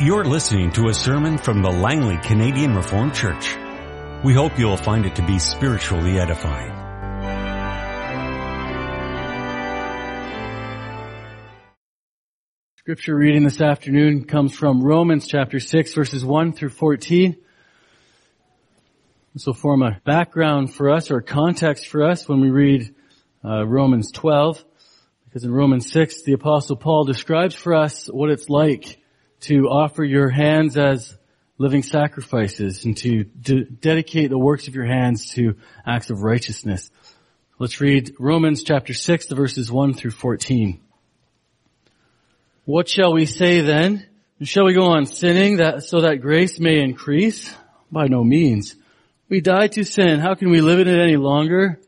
You're listening to a sermon from the Langley Canadian Reformed Church. We hope you'll find it to be spiritually edifying. Scripture reading this afternoon comes from Romans chapter 6, verses 1 through 14. This will form a background for us or context for us when we read Romans 12, because in Romans 6, the Apostle Paul describes for us what it's like to offer your hands as living sacrifices and to dedicate the works of your hands to acts of righteousness. Let's read Romans chapter 6, the verses 1 through 14. What shall we say then? Shall we go on sinning so that grace may increase? By no means. We died to sin. How can we live in it any longer?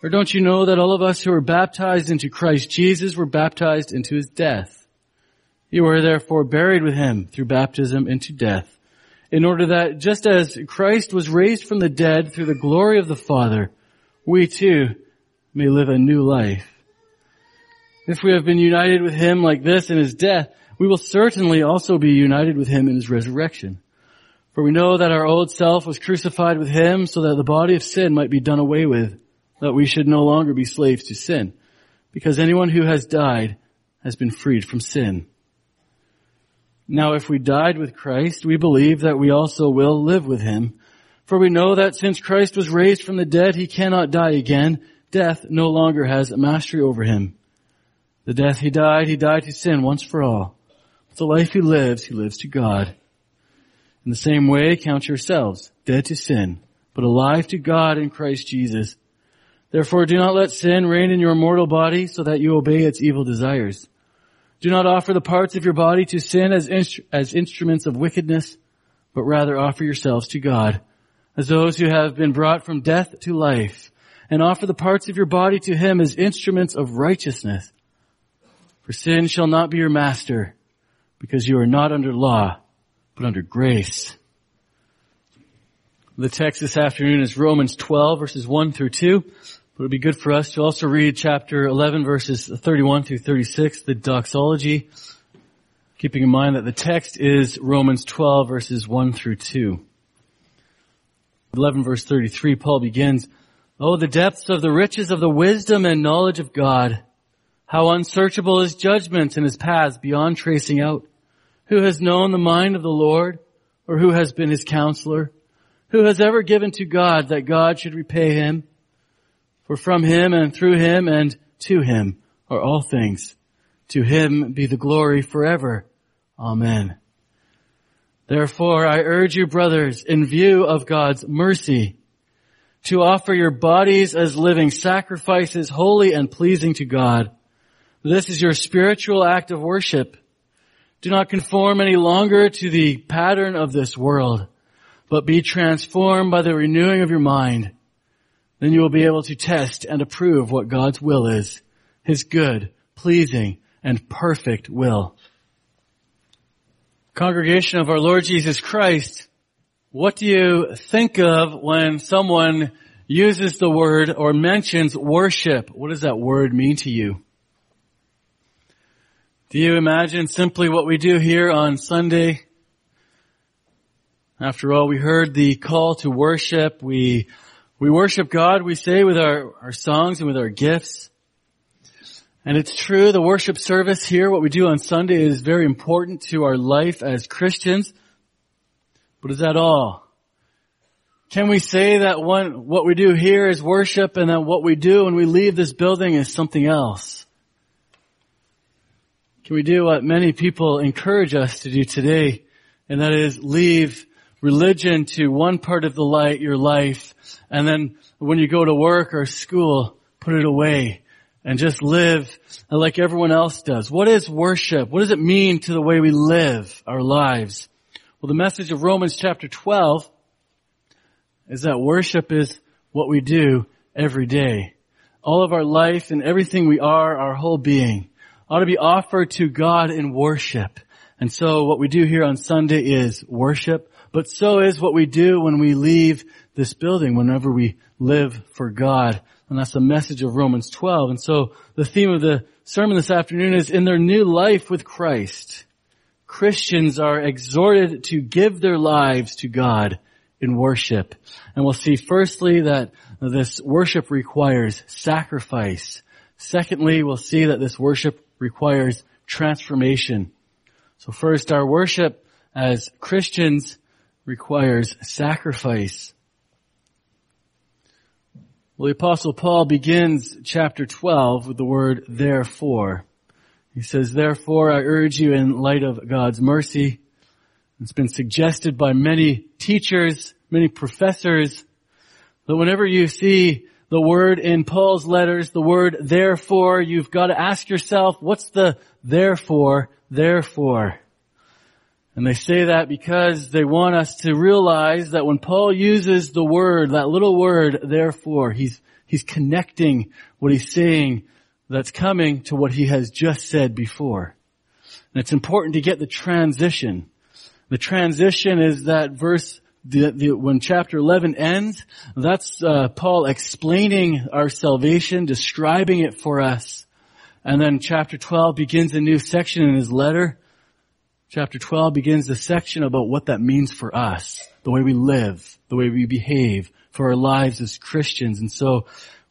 Or don't you know that all of us who were baptized into Christ Jesus were baptized into his death? You are therefore buried with him through baptism into death, in order that just as Christ was raised from the dead through the glory of the Father, we too may live a new life. If we have been united with him like this in his death, we will certainly also be united with him in his resurrection. For we know that our old self was crucified with him so that the body of sin might be done away with, that we should no longer be slaves to sin, because anyone who has died has been freed from sin. Now if we died with Christ, we believe that we also will live with him. For we know that since Christ was raised from the dead, he cannot die again. Death no longer has a mastery over him. The death he died to sin once for all. But the life he lives to God. In the same way, count yourselves dead to sin, but alive to God in Christ Jesus. Therefore do not let sin reign in your mortal body so that you obey its evil desires. Do not offer the parts of your body to sin as instruments of wickedness, but rather offer yourselves to God, as those who have been brought from death to life, and offer the parts of your body to him as instruments of righteousness. For sin shall not be your master, because you are not under law, but under grace. The text this afternoon is Romans 12, verses 1 through 2. It would be good for us to also read chapter 11, verses 31 through 36, the doxology, keeping in mind that the text is Romans 12, verses 1 through 2. 11, verse 33, Paul begins, "Oh, the depths of the riches of the wisdom and knowledge of God! How unsearchable his judgments and his paths beyond tracing out! Who has known the mind of the Lord, or who has been his counselor? Who has ever given to God that God should repay him? For from him and through him and to him are all things. To him be the glory forever. Amen. Therefore, I urge you, brothers, in view of God's mercy, to offer your bodies as living sacrifices, holy and pleasing to God. This is your spiritual act of worship. Do not conform any longer to the pattern of this world, but be transformed by the renewing of your mind. Then you will be able to test and approve what God's will is, his good, pleasing, and perfect will." Congregation of our Lord Jesus Christ, what do you think of when someone uses the word or mentions worship? What does that word mean to you? Do you imagine simply what we do here on Sunday? After all, we heard the call to worship. We worship God, we say, with our songs and with our gifts. And it's true, the worship service here, what we do on Sunday, is very important to our life as Christians. But is that all? Can we say that what we do here is worship, and that what we do when we leave this building is something else? Can we do what many people encourage us to do today, and that is leave religion to one part of your life, and then when you go to work or school, put it away and just live like everyone else does? What is worship? What does it mean to the way we live our lives? Well, the message of Romans chapter 12 is that worship is what we do every day. All of our life and everything we are, our whole being, ought to be offered to God in worship. And so what we do here on Sunday is worship, but so is what we do when we leave this building, whenever we live for God. And that's the message of Romans 12. And so the theme of the sermon this afternoon is in their new life with Christ. Christians are exhorted to give their lives to God in worship. And we'll see firstly that this worship requires sacrifice. Secondly, we'll see that this worship requires transformation. So first, our worship as Christians requires sacrifice. Well, the Apostle Paul begins chapter 12 with the word therefore. He says, therefore, I urge you in light of God's mercy. It's been suggested by many teachers, many professors, that whenever you see the word in Paul's letters, the word therefore, you've got to ask yourself, what's the therefore, therefore? And they say that because they want us to realize that when Paul uses the word, that little word, therefore, he's connecting what he's saying that's coming to what he has just said before. And it's important to get the transition. The transition is that verse, when chapter 11 ends, that's Paul explaining our salvation, describing it for us. And then chapter 12 begins a new section in his letter. Chapter 12 begins the section about what that means for us, the way we live, the way we behave, for our lives as Christians. And so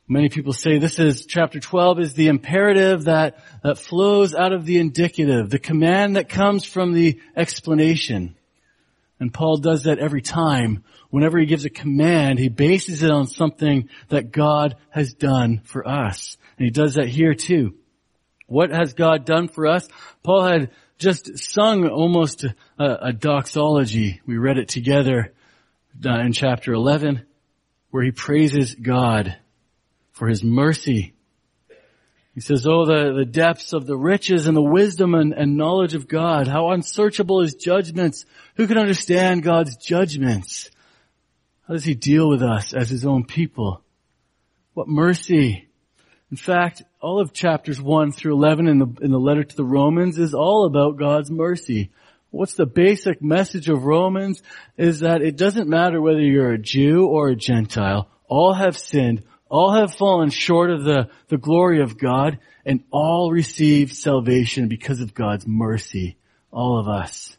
many people say this is, chapter 12 is the imperative that flows out of the indicative, the command that comes from the explanation. And Paul does that every time. Whenever he gives a command, he bases it on something that God has done for us. And he does that here too. What has God done for us? Paul had just sung almost a doxology. We read it together in chapter 11, where he praises God for his mercy. He says, oh, the depths of the riches and the wisdom and knowledge of God. How unsearchable his judgments. Who can understand God's judgments? How does he deal with us as his own people? What mercy. In fact, all of chapters 1 through 11 in the letter to the Romans is all about God's mercy. What's the basic message of Romans is that it doesn't matter whether you're a Jew or a Gentile. All have sinned. All have fallen short of the glory of God, and all receive salvation because of God's mercy, all of us.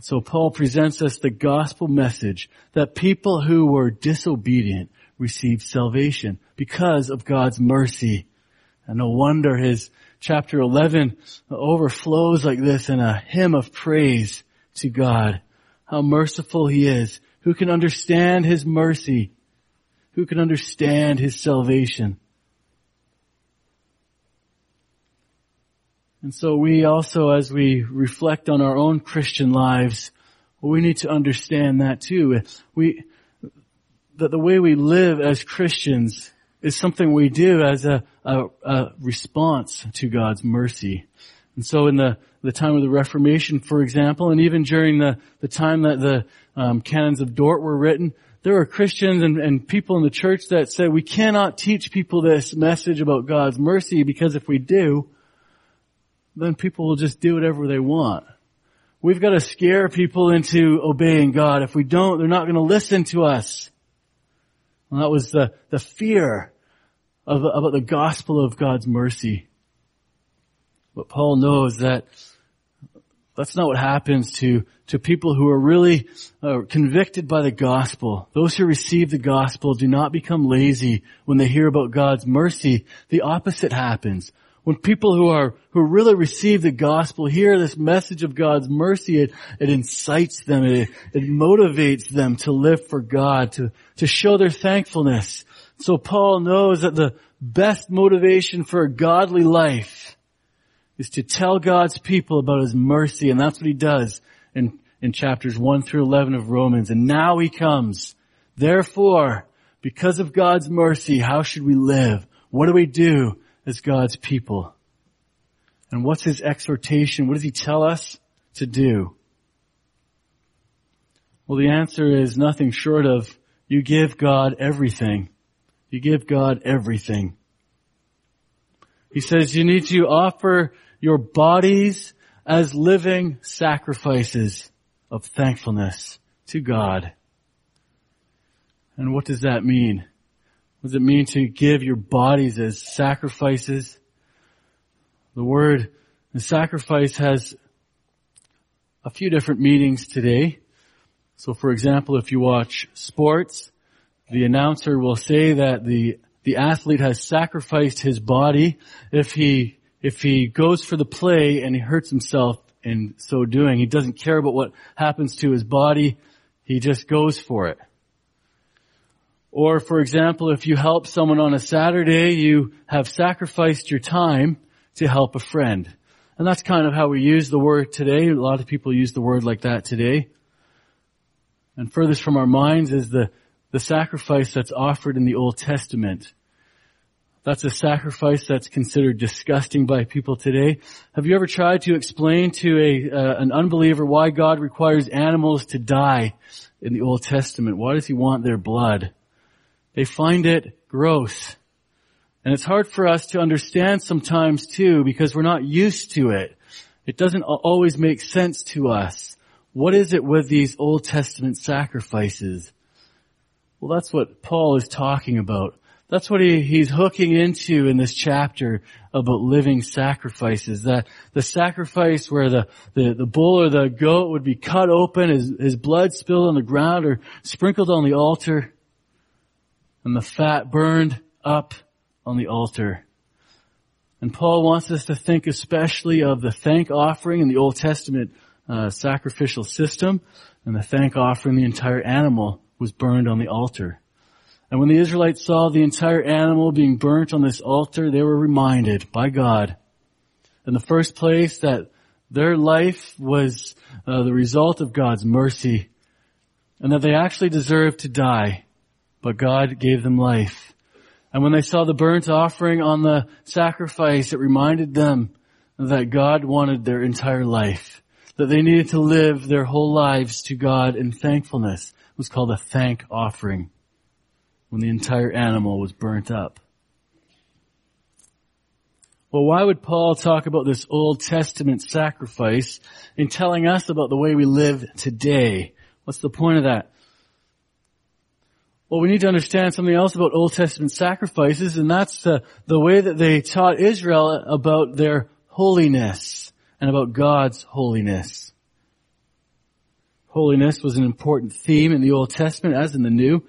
So Paul presents us the gospel message that people who were disobedient received salvation because of God's mercy. And no wonder his chapter 11 overflows like this in a hymn of praise to God. How merciful he is. Who can understand his mercy? Who can understand his salvation? And so we also, as we reflect on our own Christian lives, we need to understand that too. That the way we live as Christians is something we do as a response to God's mercy. And so in the time of the Reformation, for example, and even during the time that the canons of Dort were written, there were Christians and people in the church that said we cannot teach people this message about God's mercy because if we do, then people will just do whatever they want. We've got to scare people into obeying God. If we don't, they're not going to listen to us. Well, that was the fear about the gospel of God's mercy. But Paul knows that that's not what happens to people who are really convicted by the gospel. Those who receive the gospel do not become lazy when they hear about God's mercy. The opposite happens. When people who really receive the gospel hear this message of God's mercy, it incites them, it motivates them to live for God, to show their thankfulness. So Paul knows that the best motivation for a godly life is to tell God's people about his mercy. And that's what he does in chapters 1 through 11 of Romans. And now he comes. Therefore, because of God's mercy, how should we live? What do we do as God's people? And what's his exhortation? What does he tell us to do? Well, the answer is nothing short of you give God everything. You give God everything. He says you need to offer your bodies as living sacrifices of thankfulness to God. And what does that mean? What does it mean to give your bodies as sacrifices? The word sacrifice has a few different meetings today. So for example, if you watch sports, the announcer will say that the athlete has sacrificed his body if he goes for the play and he hurts himself in so doing. He doesn't care about what happens to his body. He just goes for it. Or for example, if you help someone on a Saturday, you have sacrificed your time to help a friend. And that's kind of how we use the word today. A lot of people use the word like that today. And furthest from our minds is the sacrifice that's offered in the Old Testament. That's a sacrifice that's considered disgusting by people today. Have you ever tried to explain to an unbeliever why God requires animals to die in the Old Testament? Why does he want their blood? They find it gross. And it's hard for us to understand sometimes too, because we're not used to it. It doesn't always make sense to us. What is it with these Old Testament sacrifices? Well, that's what Paul is talking about. That's what he's hooking into in this chapter about living sacrifices. That the sacrifice where the bull or the goat would be cut open, his blood spilled on the ground or sprinkled on the altar, and the fat burned up on the altar. And Paul wants us to think especially of the thank offering in the Old Testament sacrificial system, and the thank offering, the entire animal was burned on the altar. And when the Israelites saw the entire animal being burnt on this altar, they were reminded by God, in the first place, that their life was the result of God's mercy, and that they actually deserved to die, but God gave them life. And when they saw the burnt offering on the sacrifice, it reminded them that God wanted their entire life, that they needed to live their whole lives to God in thankfulness. It was called a thank offering, when the entire animal was burnt up. Well, why would Paul talk about this Old Testament sacrifice in telling us about the way we live today? What's the point of that? Well, we need to understand something else about Old Testament sacrifices, and that's the way that they taught Israel about their holiness and about God's holiness. Holiness was an important theme in the Old Testament as in the New.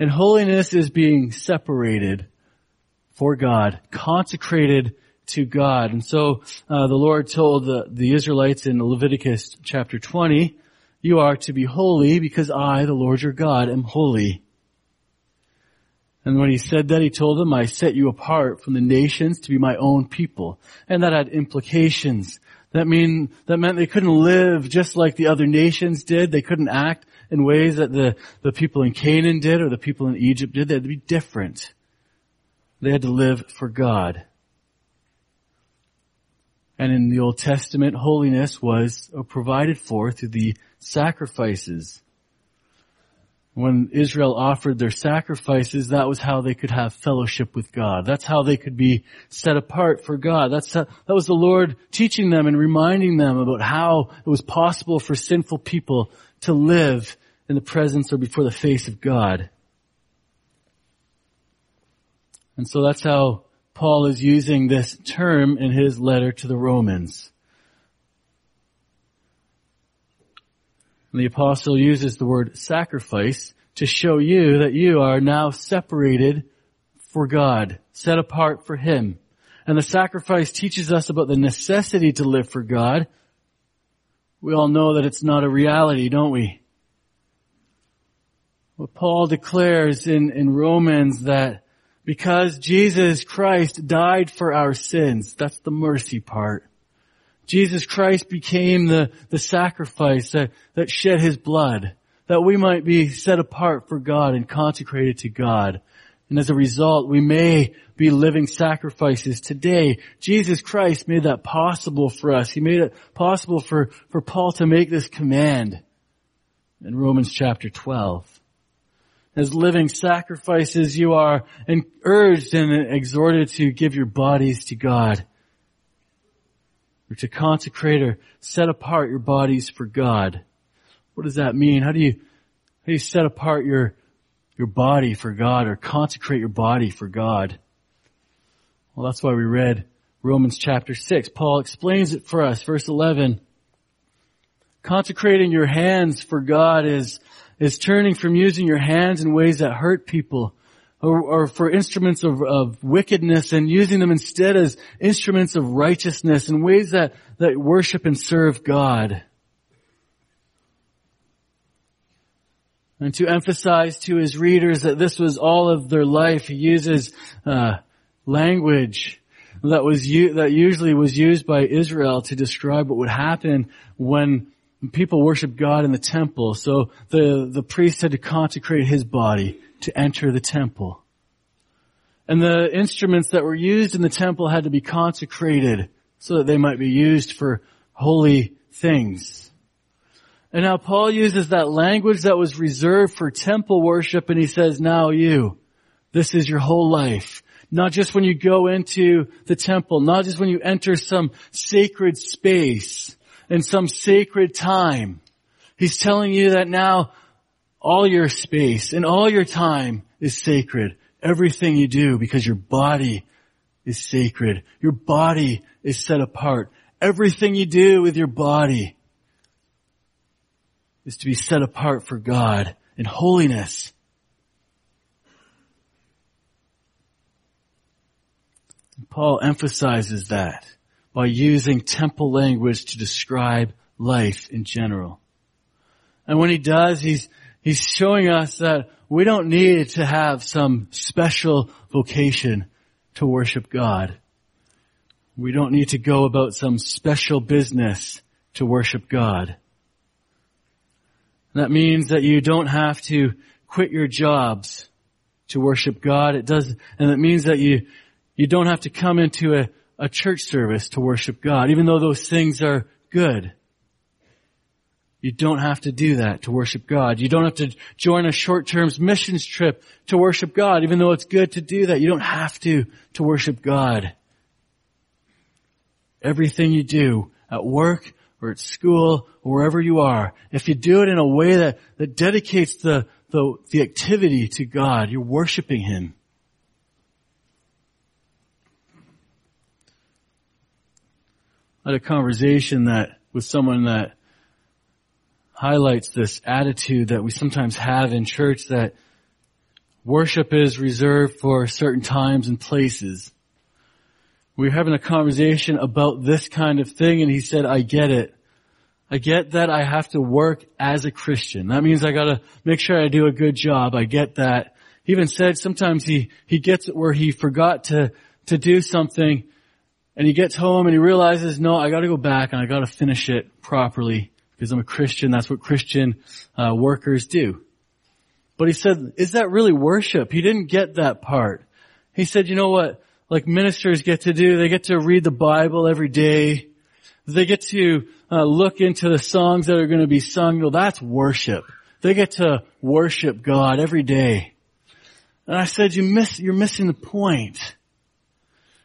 And holiness is being separated for God, consecrated to God. And so the Lord told the Israelites in Leviticus chapter 20, "You are to be holy because I, the Lord your God, am holy." And when he said that, he told them, "I set you apart from the nations to be my own people." And that had implications. That meant they couldn't live just like the other nations did. They couldn't act in ways that the people in Canaan did or the people in Egypt did. They had to be different. They had to live for God. And in the Old Testament, holiness was provided for through the sacrifices. When Israel offered their sacrifices, that was how they could have fellowship with God. That's how they could be set apart for God. That was the Lord teaching them and reminding them about how it was possible for sinful people to live in the presence or before the face of God. And so that's how Paul is using this term in his letter to the Romans. And the apostle uses the word sacrifice to show you that you are now separated for God, set apart for Him. And the sacrifice teaches us about the necessity to live for God. We all know that it's not a reality, don't we? But Paul declares in Romans that because Jesus Christ died for our sins, that's the mercy part. Jesus Christ became the sacrifice that shed His blood, that we might be set apart for God and consecrated to God. And as a result, we may be living sacrifices today. Jesus Christ made that possible for us. He made it possible for Paul to make this command in Romans chapter 12. As living sacrifices, you are urged and exhorted to give your bodies to God, or to consecrate or set apart your bodies for God. What does that mean? How do you set apart your body for God or consecrate your body for God? Well, that's why we read Romans chapter 6. Paul explains it for us. Verse 11. Consecrating your hands for God is turning from using your hands in ways that hurt people or for instruments of wickedness, and using them instead as instruments of righteousness in ways that worship and serve God. And to emphasize to his readers that this was all of their life, he uses language that usually was used by Israel to describe what would happen when people worship God in the temple. So the priest had to consecrate his body to enter the temple. And the instruments that were used in the temple had to be consecrated so that they might be used for holy things. And now Paul uses that language that was reserved for temple worship, and he says, now you, this is your whole life. Not just when you go into the temple, not just when you enter some sacred space and some sacred time. He's telling you that now all your space and all your time is sacred. Everything you do, because your body is sacred. Your body is set apart. Everything you do with your body is to be set apart for God in holiness. Paul emphasizes that by using temple language to describe life in general. And when he does, he's showing us that we don't need to have some special vocation to worship God. We don't need to go about some special business to worship God. That means that you don't have to quit your jobs to worship God. And it means that you don't have to come into a church service to worship God, even though those things are good. You don't have to do that to worship God. You don't have to join a short-term missions trip to worship God, even though it's good to do that. You don't have to worship God. Everything you do at work or at school or wherever you are, if you do it in a way that dedicates the activity to God, you're worshiping Him. I had a conversation with someone that highlights this attitude that we sometimes have in church, that worship is reserved for certain times and places. We were having a conversation about this kind of thing, and he said, I get it. I get that I have to work as a Christian. That means I gotta make sure I do a good job. I get that. He even said sometimes he gets it where he forgot to do something. And he gets home and he realizes, no, I gotta go back and I gotta finish it properly because I'm a Christian. That's what Christian workers do. But he said, is that really worship? He didn't get that part. He said, you know what, like ministers get to do, they get to read the Bible every day. They get to look into the songs that are going to be sung. Well, that's worship. They get to worship God every day. And I said, you're missing the point.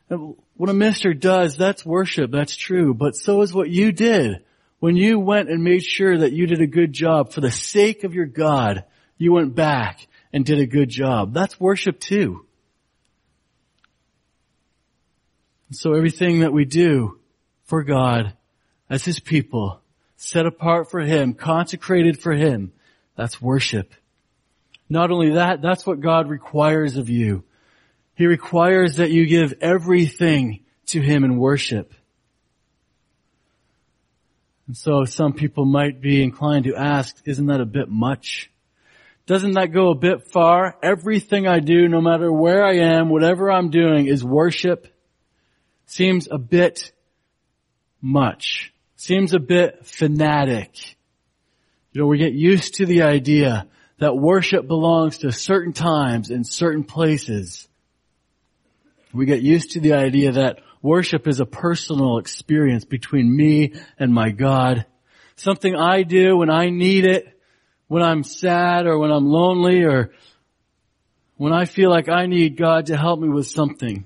And what a minister does, that's worship, that's true. But so is what you did. When you went and made sure that you did a good job for the sake of your God, you went back and did a good job. That's worship too. And so everything that we do for God, as His people, set apart for Him, consecrated for Him, that's worship. Not only that, that's what God requires of you. He requires that you give everything to Him in worship. And so some people might be inclined to ask, isn't that a bit much? Doesn't that go a bit far? Everything I do, no matter where I am, whatever I'm doing, is worship. Seems a bit much. Seems a bit fanatic. You know, we get used to the idea that worship belongs to certain times and certain places. We get used to the idea that worship is a personal experience between me and my God. Something I do when I need it, when I'm sad or when I'm lonely or when I feel like I need God to help me with something.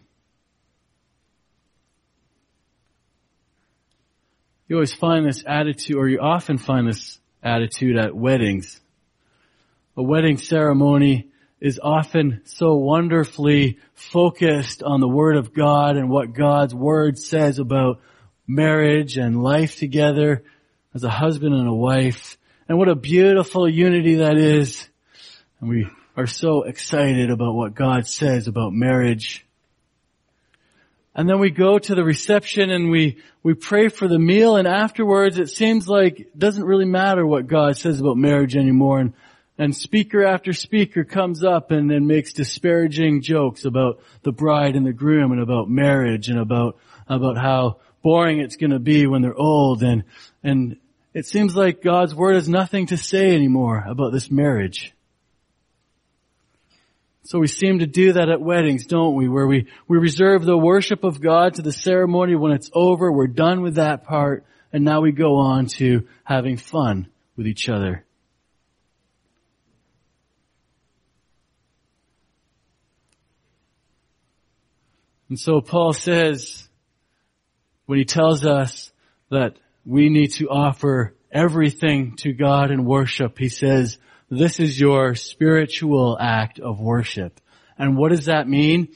You always find this attitude, or you often find this attitude at weddings. A wedding ceremony is often so wonderfully focused on the Word of God and what God's Word says about marriage and life together. as a husband and a wife. And what a beautiful unity that is. And we are so excited about what God says about marriage. And then we go to the reception and we pray for the meal, and afterwards it seems like it doesn't really matter what God says about marriage anymore. And speaker after speaker comes up and then makes disparaging jokes about the bride and the groom and about marriage and about how boring it's going to be when they're old. And it seems like God's word has nothing to say anymore about this marriage. So we seem to do that at weddings, don't we? Where we reserve the worship of God to the ceremony. When it's over, we're done with that part, and now we go on to having fun with each other. And so Paul says, when he tells us that we need to offer everything to God in worship, he says, this is your spiritual act of worship. And what does that mean?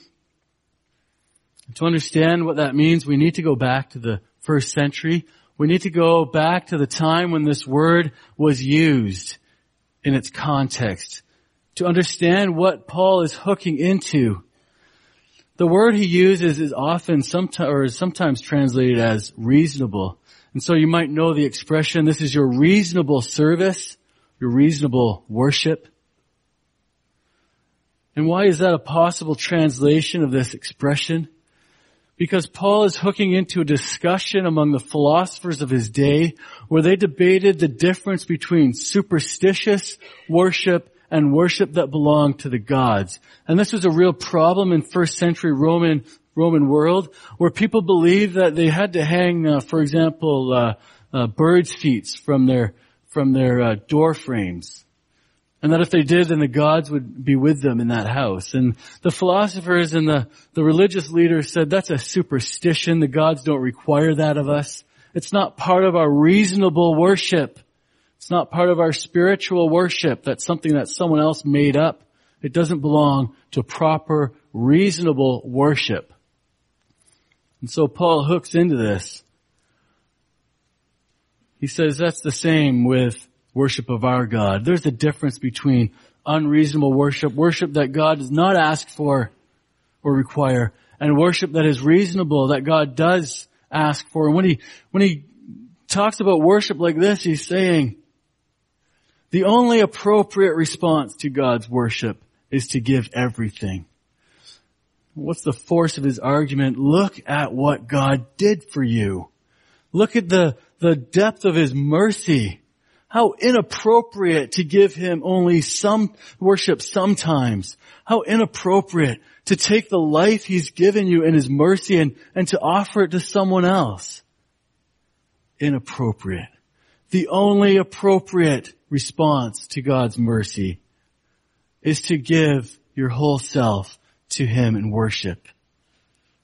To understand what that means, we need to go back to the first century. We need to go back to the time when this word was used in its context to understand what Paul is hooking into. The word he uses is often sometimes translated as reasonable. And so you might know the expression, this is your reasonable service, your reasonable worship. And why is that a possible translation of this expression? Because Paul is hooking into a discussion among the philosophers of his day where they debated the difference between superstitious worship and worship that belonged to the gods. And this was a real problem in first century Roman world where people believed that they had to hang, for example, birds' feet from their door frames. And that if they did, then the gods would be with them in that house. And the philosophers and the religious leaders said, that's a superstition. The gods don't require that of us. It's not part of our reasonable worship. It's not part of our spiritual worship. That's something that someone else made up. It doesn't belong to proper, reasonable worship. And so Paul hooks into this. He says that's the same with worship of our God. There's a difference between unreasonable worship, worship that God does not ask for or require, and worship that is reasonable, that God does ask for. And when he talks about worship like this, he's saying the only appropriate response to God's worship is to give everything. What's the force of his argument? Look at what God did for you. Look at the depth of his mercy. How inappropriate to give him only some worship sometimes. How inappropriate to take the life he's given you in his mercy and to offer it to someone else. Inappropriate. The only appropriate response to God's mercy is to give your whole self to him in worship.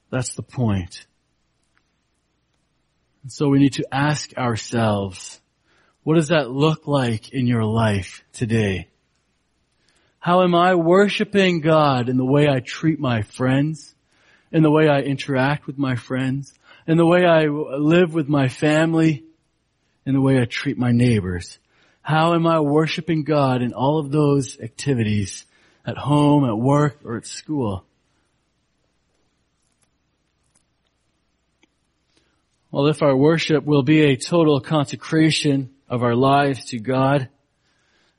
That's the point. And so we need to ask ourselves, what does that look like in your life today? How am I worshiping God in the way I treat my friends, in the way I interact with my friends, in the way I live with my family, in the way I treat my neighbors? How am I worshiping God in all of those activities at home, at work, or at school? Well, if our worship will be a total consecration of our lives to God,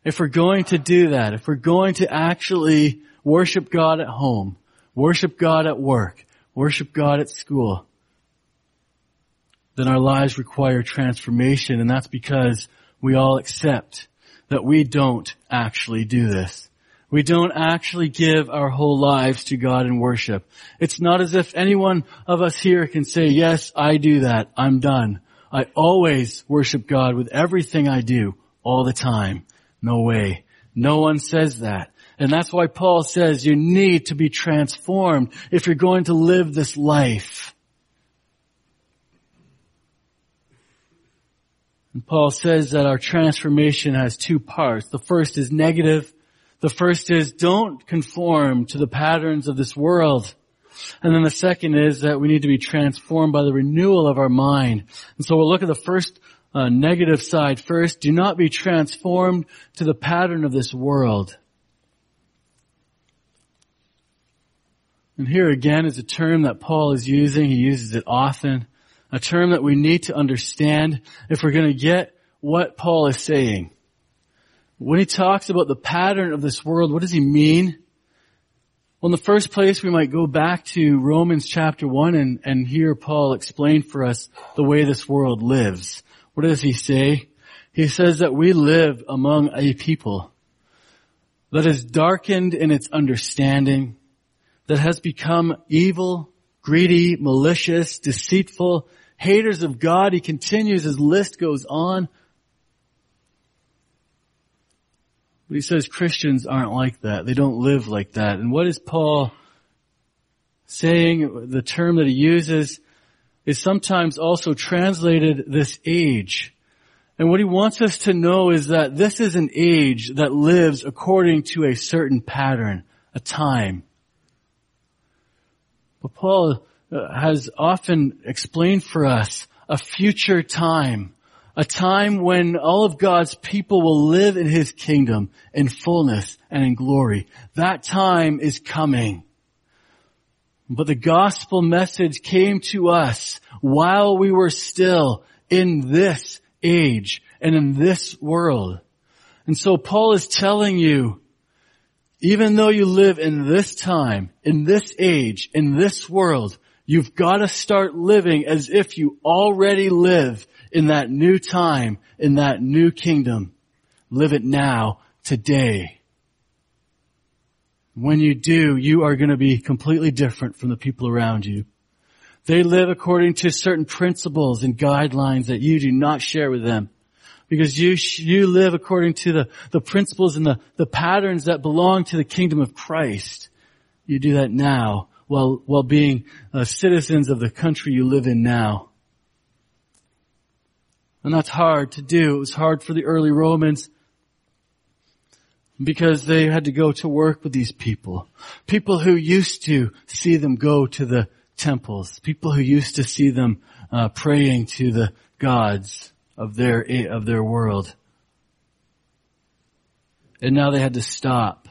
if we're going to do that, if we're going to actually worship God at home, worship God at work, worship God at school, then our lives require transformation, and that's because we all accept that we don't actually do this. We don't actually give our whole lives to God in worship. It's not as if any one of us here can say, yes, I do that. I'm done. I always worship God with everything I do all the time. No way. No one says that. And that's why Paul says you need to be transformed if you're going to live this life. And Paul says that our transformation has two parts. The first is negative. The first is don't conform to the patterns of this world. And then the second is that we need to be transformed by the renewal of our mind. And so we'll look at the first negative side first. Do not be transformed to the pattern of this world. And here again is a term that Paul is using. He uses it often. A term that we need to understand if we're going to get what Paul is saying. When he talks about the pattern of this world, what does he mean? Well, in the first place, we might go back to Romans chapter 1 and hear Paul explain for us the way this world lives. What does he say? He says that we live among a people that is darkened in its understanding, that has become evil, greedy, malicious, deceitful, haters of God. He continues, his list goes on. But he says Christians aren't like that. They don't live like that. And what is Paul saying? The term that he uses is sometimes also translated this age. And what he wants us to know is that this is an age that lives according to a certain pattern, a time. But Paul has often explained for us a future time. A time when all of God's people will live in his kingdom in fullness and in glory. That time is coming. But the gospel message came to us while we were still in this age and in this world. And so Paul is telling you, even though you live in this time, in this age, in this world, you've got to start living as if you already live in that new time, in that new kingdom. Live it now, today. When you do, you are going to be completely different from the people around you. They live according to certain principles and guidelines that you do not share with them, because you live according to the principles and the patterns that belong to the kingdom of Christ. You do that now while being citizens of the country you live in now. And that's hard to do. It was hard for the early Romans because they had to go to work with these people. People who used to see them go to the temples. People who used to see them praying to the gods of their world. And now they had to stop.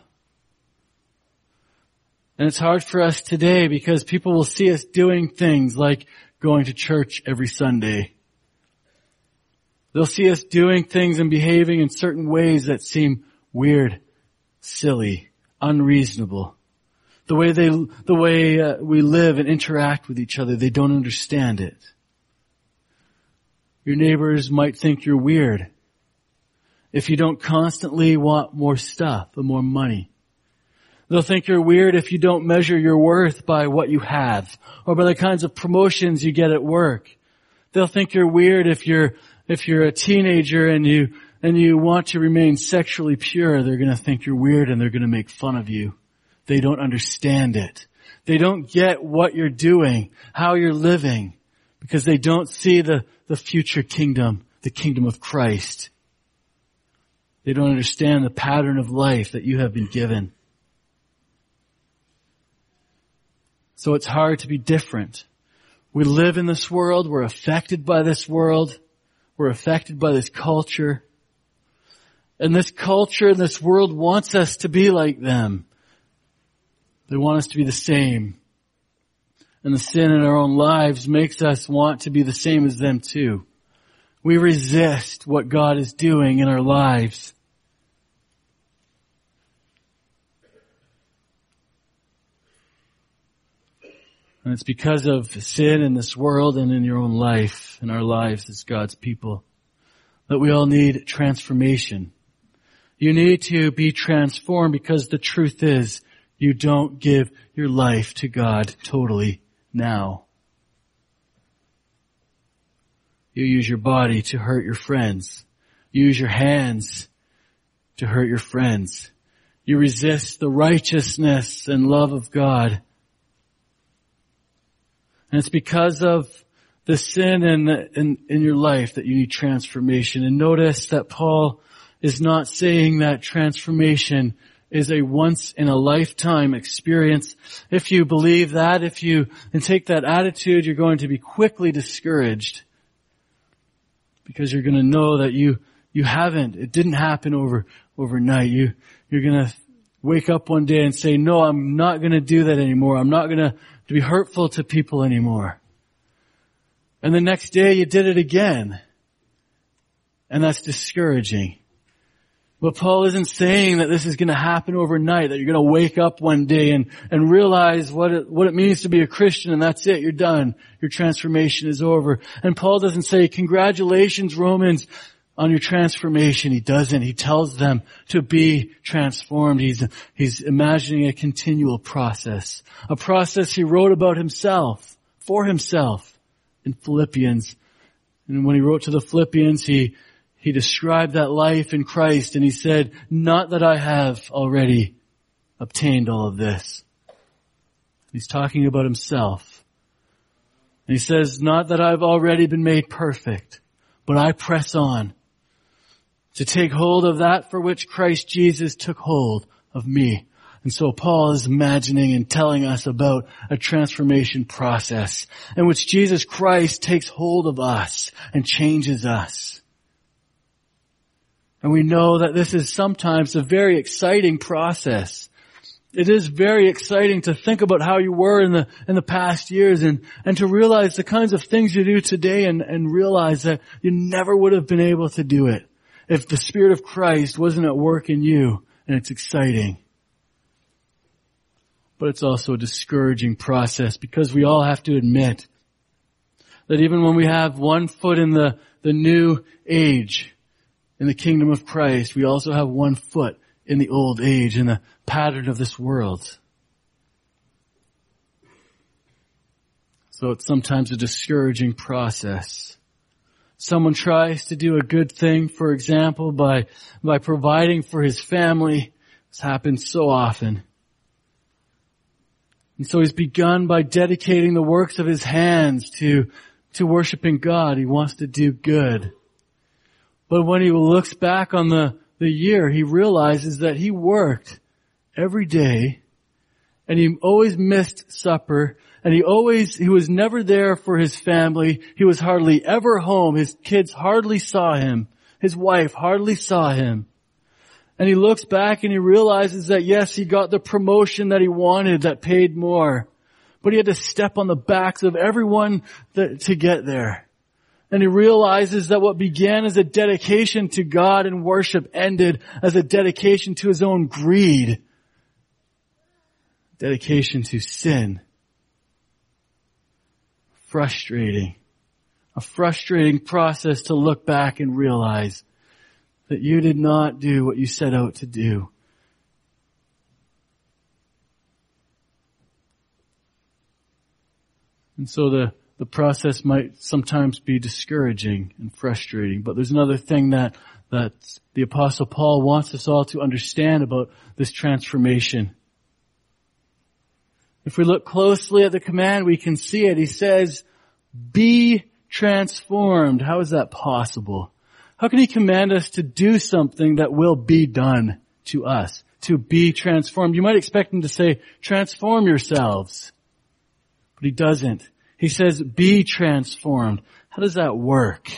And it's hard for us today because people will see us doing things like going to church every Sunday. They'll see us doing things and behaving in certain ways that seem weird, silly, unreasonable. The way we live and interact with each other, they don't understand it. Your neighbors might think you're weird if you don't constantly want more stuff and more money. They'll think you're weird if you don't measure your worth by what you have or by the kinds of promotions you get at work. They'll think you're weird if you're a teenager and you want to remain sexually pure. They're going to think you're weird and they're going to make fun of you. They don't understand it. They don't get what you're doing, how you're living, because they don't see the future kingdom, the kingdom of Christ. They don't understand the pattern of life that you have been given. So it's hard to be different. We live in this world. We're affected by this world. We're affected by this culture. And this culture and this world wants us to be like them. They want us to be the same. And the sin in our own lives makes us want to be the same as them too. We resist what God is doing in our lives. And it's because of sin in this world and in your own life, in our lives as God's people, that we all need transformation. You need to be transformed because the truth is you don't give your life to God totally now. You use your body to hurt your friends. You use your hands to hurt your friends. You resist the righteousness and love of God. And it's because of the sin in your life that you need transformation. And notice that Paul is not saying that transformation is a once-in-a-lifetime experience. If you believe that, if you take that attitude, you're going to be quickly discouraged. because you're going to know that you haven't. It didn't happen overnight. You're going to wake up one day and say, no, I'm not going to do that anymore. I'm not going to be hurtful to people anymore. And the next day you did it again. And that's discouraging. But Paul isn't saying that this is going to happen overnight, that you're going to wake up one day and realize what it means to be a Christian, and that's it, you're done. Your transformation is over. And Paul doesn't say, congratulations, Romans, on your transformation. He doesn't. He tells them to be transformed. He's imagining a continual process, a process he wrote about himself, for himself, in Philippians. And when he wrote to the Philippians, he described that life in Christ, and he said, not that I have already obtained all of this. He's talking about himself. And he says, not that I've already been made perfect, but I press on to take hold of that for which Christ Jesus took hold of me. And so Paul is imagining and telling us about a transformation process in which Jesus Christ takes hold of us and changes us. And we know that this is sometimes a very exciting process. It is very exciting to think about how you were in the past years and to realize the kinds of things you do today and realize that you never would have been able to do it if the Spirit of Christ wasn't at work in you, and it's exciting. But it's also a discouraging process because we all have to admit that even when we have one foot in the new age, in the kingdom of Christ, we also have one foot in the old age, in the pattern of this world. So it's sometimes a discouraging process. Someone tries to do a good thing, for example, by providing for his family. This happens so often. And so he's begun by dedicating the works of his hands to worshiping God. He wants to do good. But when he looks back on the year, he realizes that he worked every day and he always missed supper and he was never there for his family. He was hardly ever home. His kids hardly saw him. His wife hardly saw him. And he looks back and he realizes that yes, he got the promotion that he wanted that paid more, but he had to step on the backs of everyone to get there. And he realizes that what began as a dedication to God and worship ended as a dedication to his own greed, dedication to sin. Frustrating. A frustrating process to look back and realize that you did not do what you set out to do. And so the process might sometimes be discouraging and frustrating, but there's another thing that the Apostle Paul wants us all to understand about this transformation. If we look closely at the command, we can see it. He says, be transformed. How is that possible? How can he command us to do something that will be done to us, to be transformed? You might expect him to say, transform yourselves, but he doesn't. He says, be transformed. How does that work?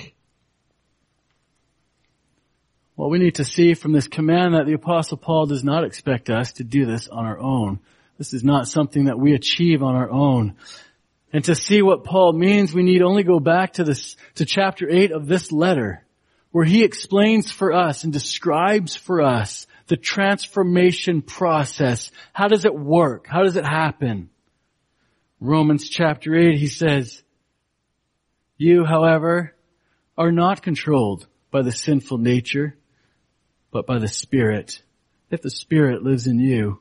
Well, we need to see from this command that the Apostle Paul does not expect us to do this on our own. This is not something that we achieve on our own. And to see what Paul means, we need only go back to chapter 8 of this letter, where he explains for us and describes for us the transformation process. How does it work? How does it happen? Romans chapter 8, he says, you, however, are not controlled by the sinful nature, but by the Spirit, if the Spirit lives in you.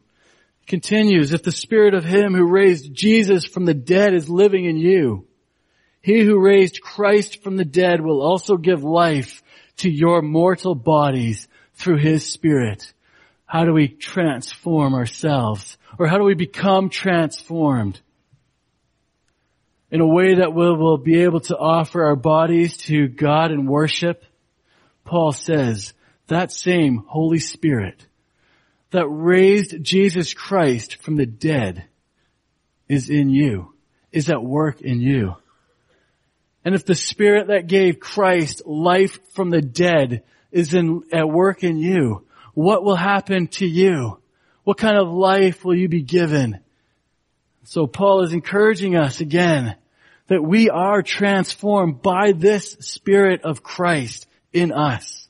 He continues, if the Spirit of him who raised Jesus from the dead is living in you, he who raised Christ from the dead will also give life to your mortal bodies through his Spirit. How do we transform ourselves? Or how do we become transformed? In a way that we'll be able to offer our bodies to God in worship, Paul says, that same Holy Spirit that raised Jesus Christ from the dead is in you, is at work in you. And if the Spirit that gave Christ life from the dead is at work in you, what will happen to you? What kind of life will you be given? So Paul is encouraging us again that we are transformed by this Spirit of Christ in us.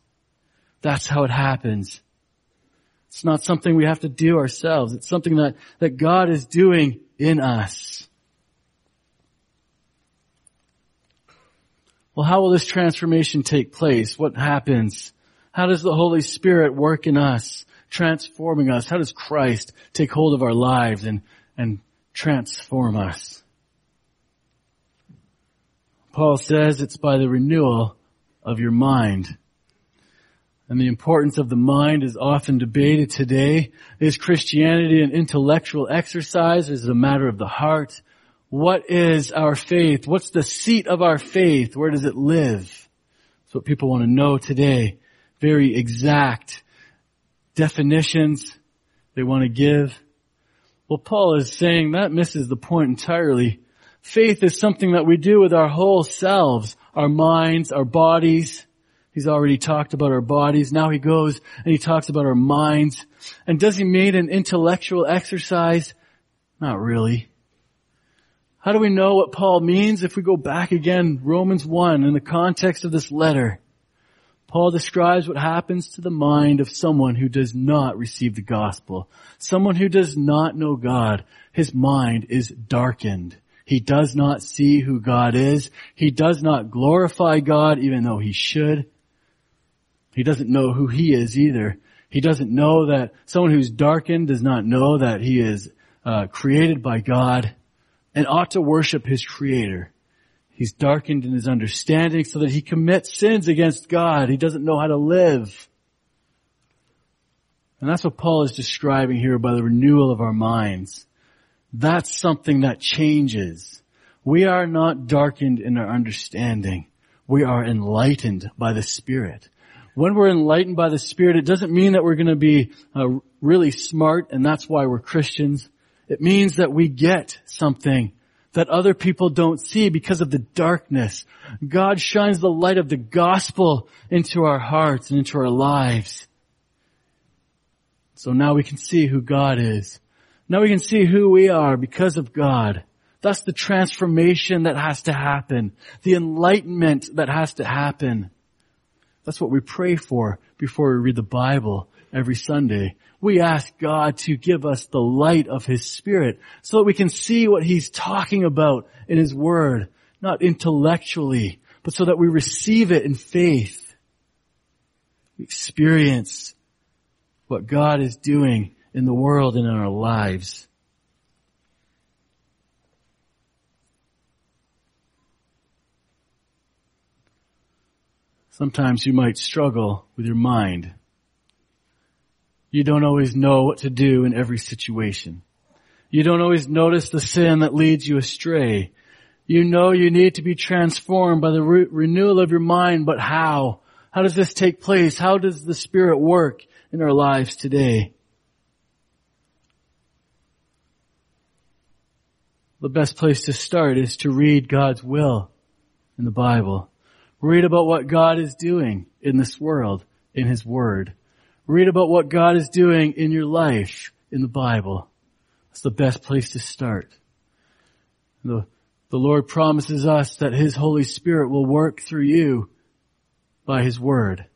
That's how it happens. It's not something we have to do ourselves. It's something that God is doing in us. Well, how will this transformation take place? What happens? How does the Holy Spirit work in us, transforming us? How does Christ take hold of our lives and transform us? Paul says it's by the renewal of your mind. And the importance of the mind is often debated today. Is Christianity an intellectual exercise? Is it a matter of the heart? What is our faith? What's the seat of our faith? Where does it live? That's what people want to know today. Very exact definitions they want to give. Well, Paul is saying that misses the point entirely. Faith is something that we do with our whole selves, our minds, our bodies. He's already talked about our bodies. Now he goes and he talks about our minds. And does he mean an intellectual exercise? Not really. How do we know what Paul means? If we go back again, Romans 1, in the context of this letter, Paul describes what happens to the mind of someone who does not receive the gospel. Someone who does not know God, his mind is darkened. He does not see who God is. He does not glorify God, even though he should. He doesn't know who he is either. He doesn't know that someone who's darkened does not know that he is created by God and ought to worship his Creator. He's darkened in his understanding so that he commits sins against God. He doesn't know how to live. And that's what Paul is describing here by the renewal of our minds. That's something that changes. We are not darkened in our understanding. We are enlightened by the Spirit. When we're enlightened by the Spirit, it doesn't mean that we're going to be really smart and that's why we're Christians. It means that we get something that other people don't see because of the darkness. God shines the light of the gospel into our hearts and into our lives. So now we can see who God is. Now we can see who we are because of God. That's the transformation that has to happen. The enlightenment that has to happen. That's what we pray for before we read the Bible every Sunday. We ask God to give us the light of His Spirit so that we can see what He's talking about in His Word, not intellectually, but so that we receive it in faith. We experience what God is doing in the world and in our lives. Sometimes you might struggle with your mind. You don't always know what to do in every situation. You don't always notice the sin that leads you astray. You know you need to be transformed by the renewal of your mind, but how? How does this take place? How does the Spirit work in our lives today? The best place to start is to read God's will in the Bible. Read about what God is doing in this world, in His Word. Read about what God is doing in your life, in the Bible. That's the best place to start. The Lord promises us that His Holy Spirit will work through you by His Word.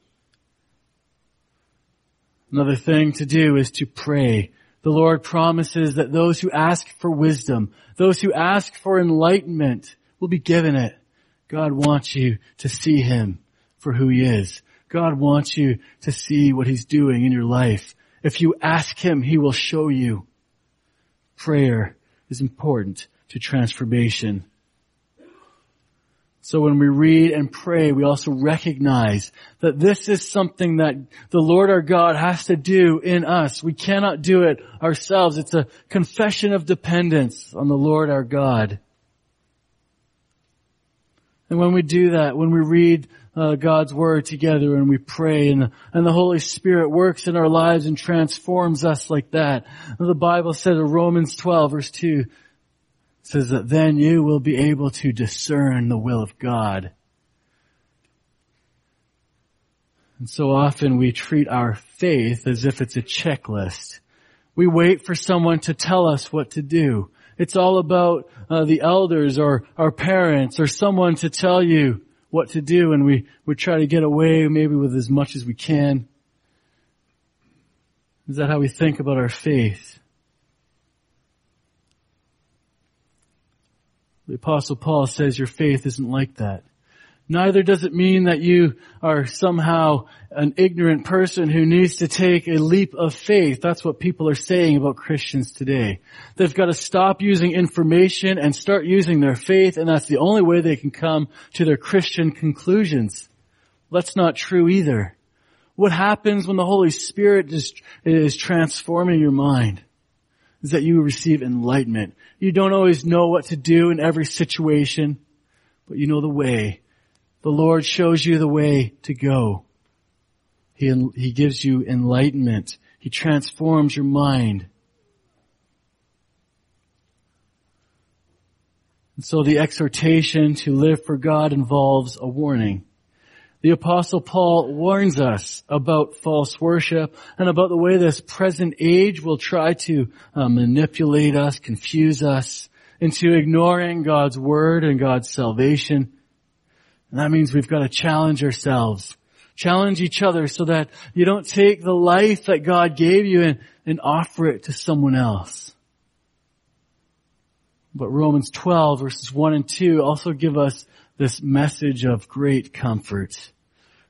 Another thing to do is to pray. The Lord promises that those who ask for wisdom, those who ask for enlightenment will be given it. God wants you to see Him for who He is. God wants you to see what He's doing in your life. If you ask Him, He will show you. Prayer is important to transformation. So when we read and pray, we also recognize that this is something that the Lord our God has to do in us. We cannot do it ourselves. It's a confession of dependence on the Lord our God. And when we do that, when we read God's Word together and we pray and the Holy Spirit works in our lives and transforms us like that. And the Bible says in Romans 12, verse 2, says that then you will be able to discern the will of God. And so often we treat our faith as if it's a checklist. We wait for someone to tell us what to do. It's all about the elders or our parents or someone to tell you what to do, and we try to get away maybe with as much as we can. Is that how we think about our faith? The Apostle Paul says your faith isn't like that. Neither does it mean that you are somehow an ignorant person who needs to take a leap of faith. That's what people are saying about Christians today. They've got to stop using information and start using their faith, and that's the only way they can come to their Christian conclusions. That's not true either. What happens when the Holy Spirit is transforming your mind is that you receive enlightenment. You don't always know what to do in every situation, but you know the way. The Lord shows you the way to go. He gives you enlightenment. He transforms your mind. And so the exhortation to live for God involves a warning. The Apostle Paul warns us about false worship and about the way this present age will try to manipulate us, confuse us into ignoring God's word and God's salvation. And that means we've got to challenge ourselves, challenge each other so that you don't take the life that God gave you and offer it to someone else. But Romans 12 verses 1 and 2 also give us this message of great comfort.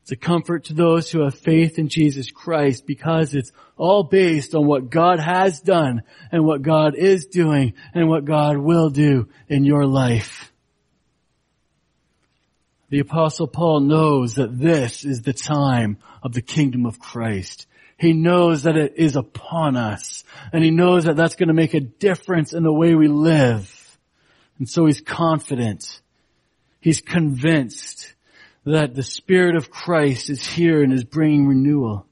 It's a comfort to those who have faith in Jesus Christ because it's all based on what God has done and what God is doing and what God will do in your life. The Apostle Paul knows that this is the time of the kingdom of Christ. He knows that it is upon us, and he knows that that's going to make a difference in the way we live. And so he's confident. He's convinced that the Spirit of Christ is here and is bringing renewal.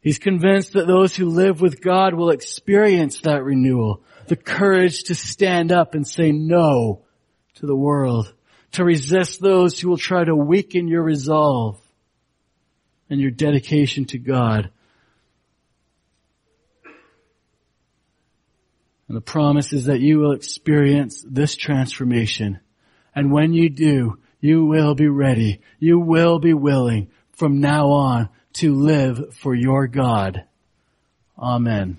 He's convinced that those who live with God will experience that renewal, the courage to stand up and say no to the world, to resist those who will try to weaken your resolve and your dedication to God. And the promise is that you will experience this transformation. And when you do, you will be ready. You will be willing from now on to live for your God. Amen.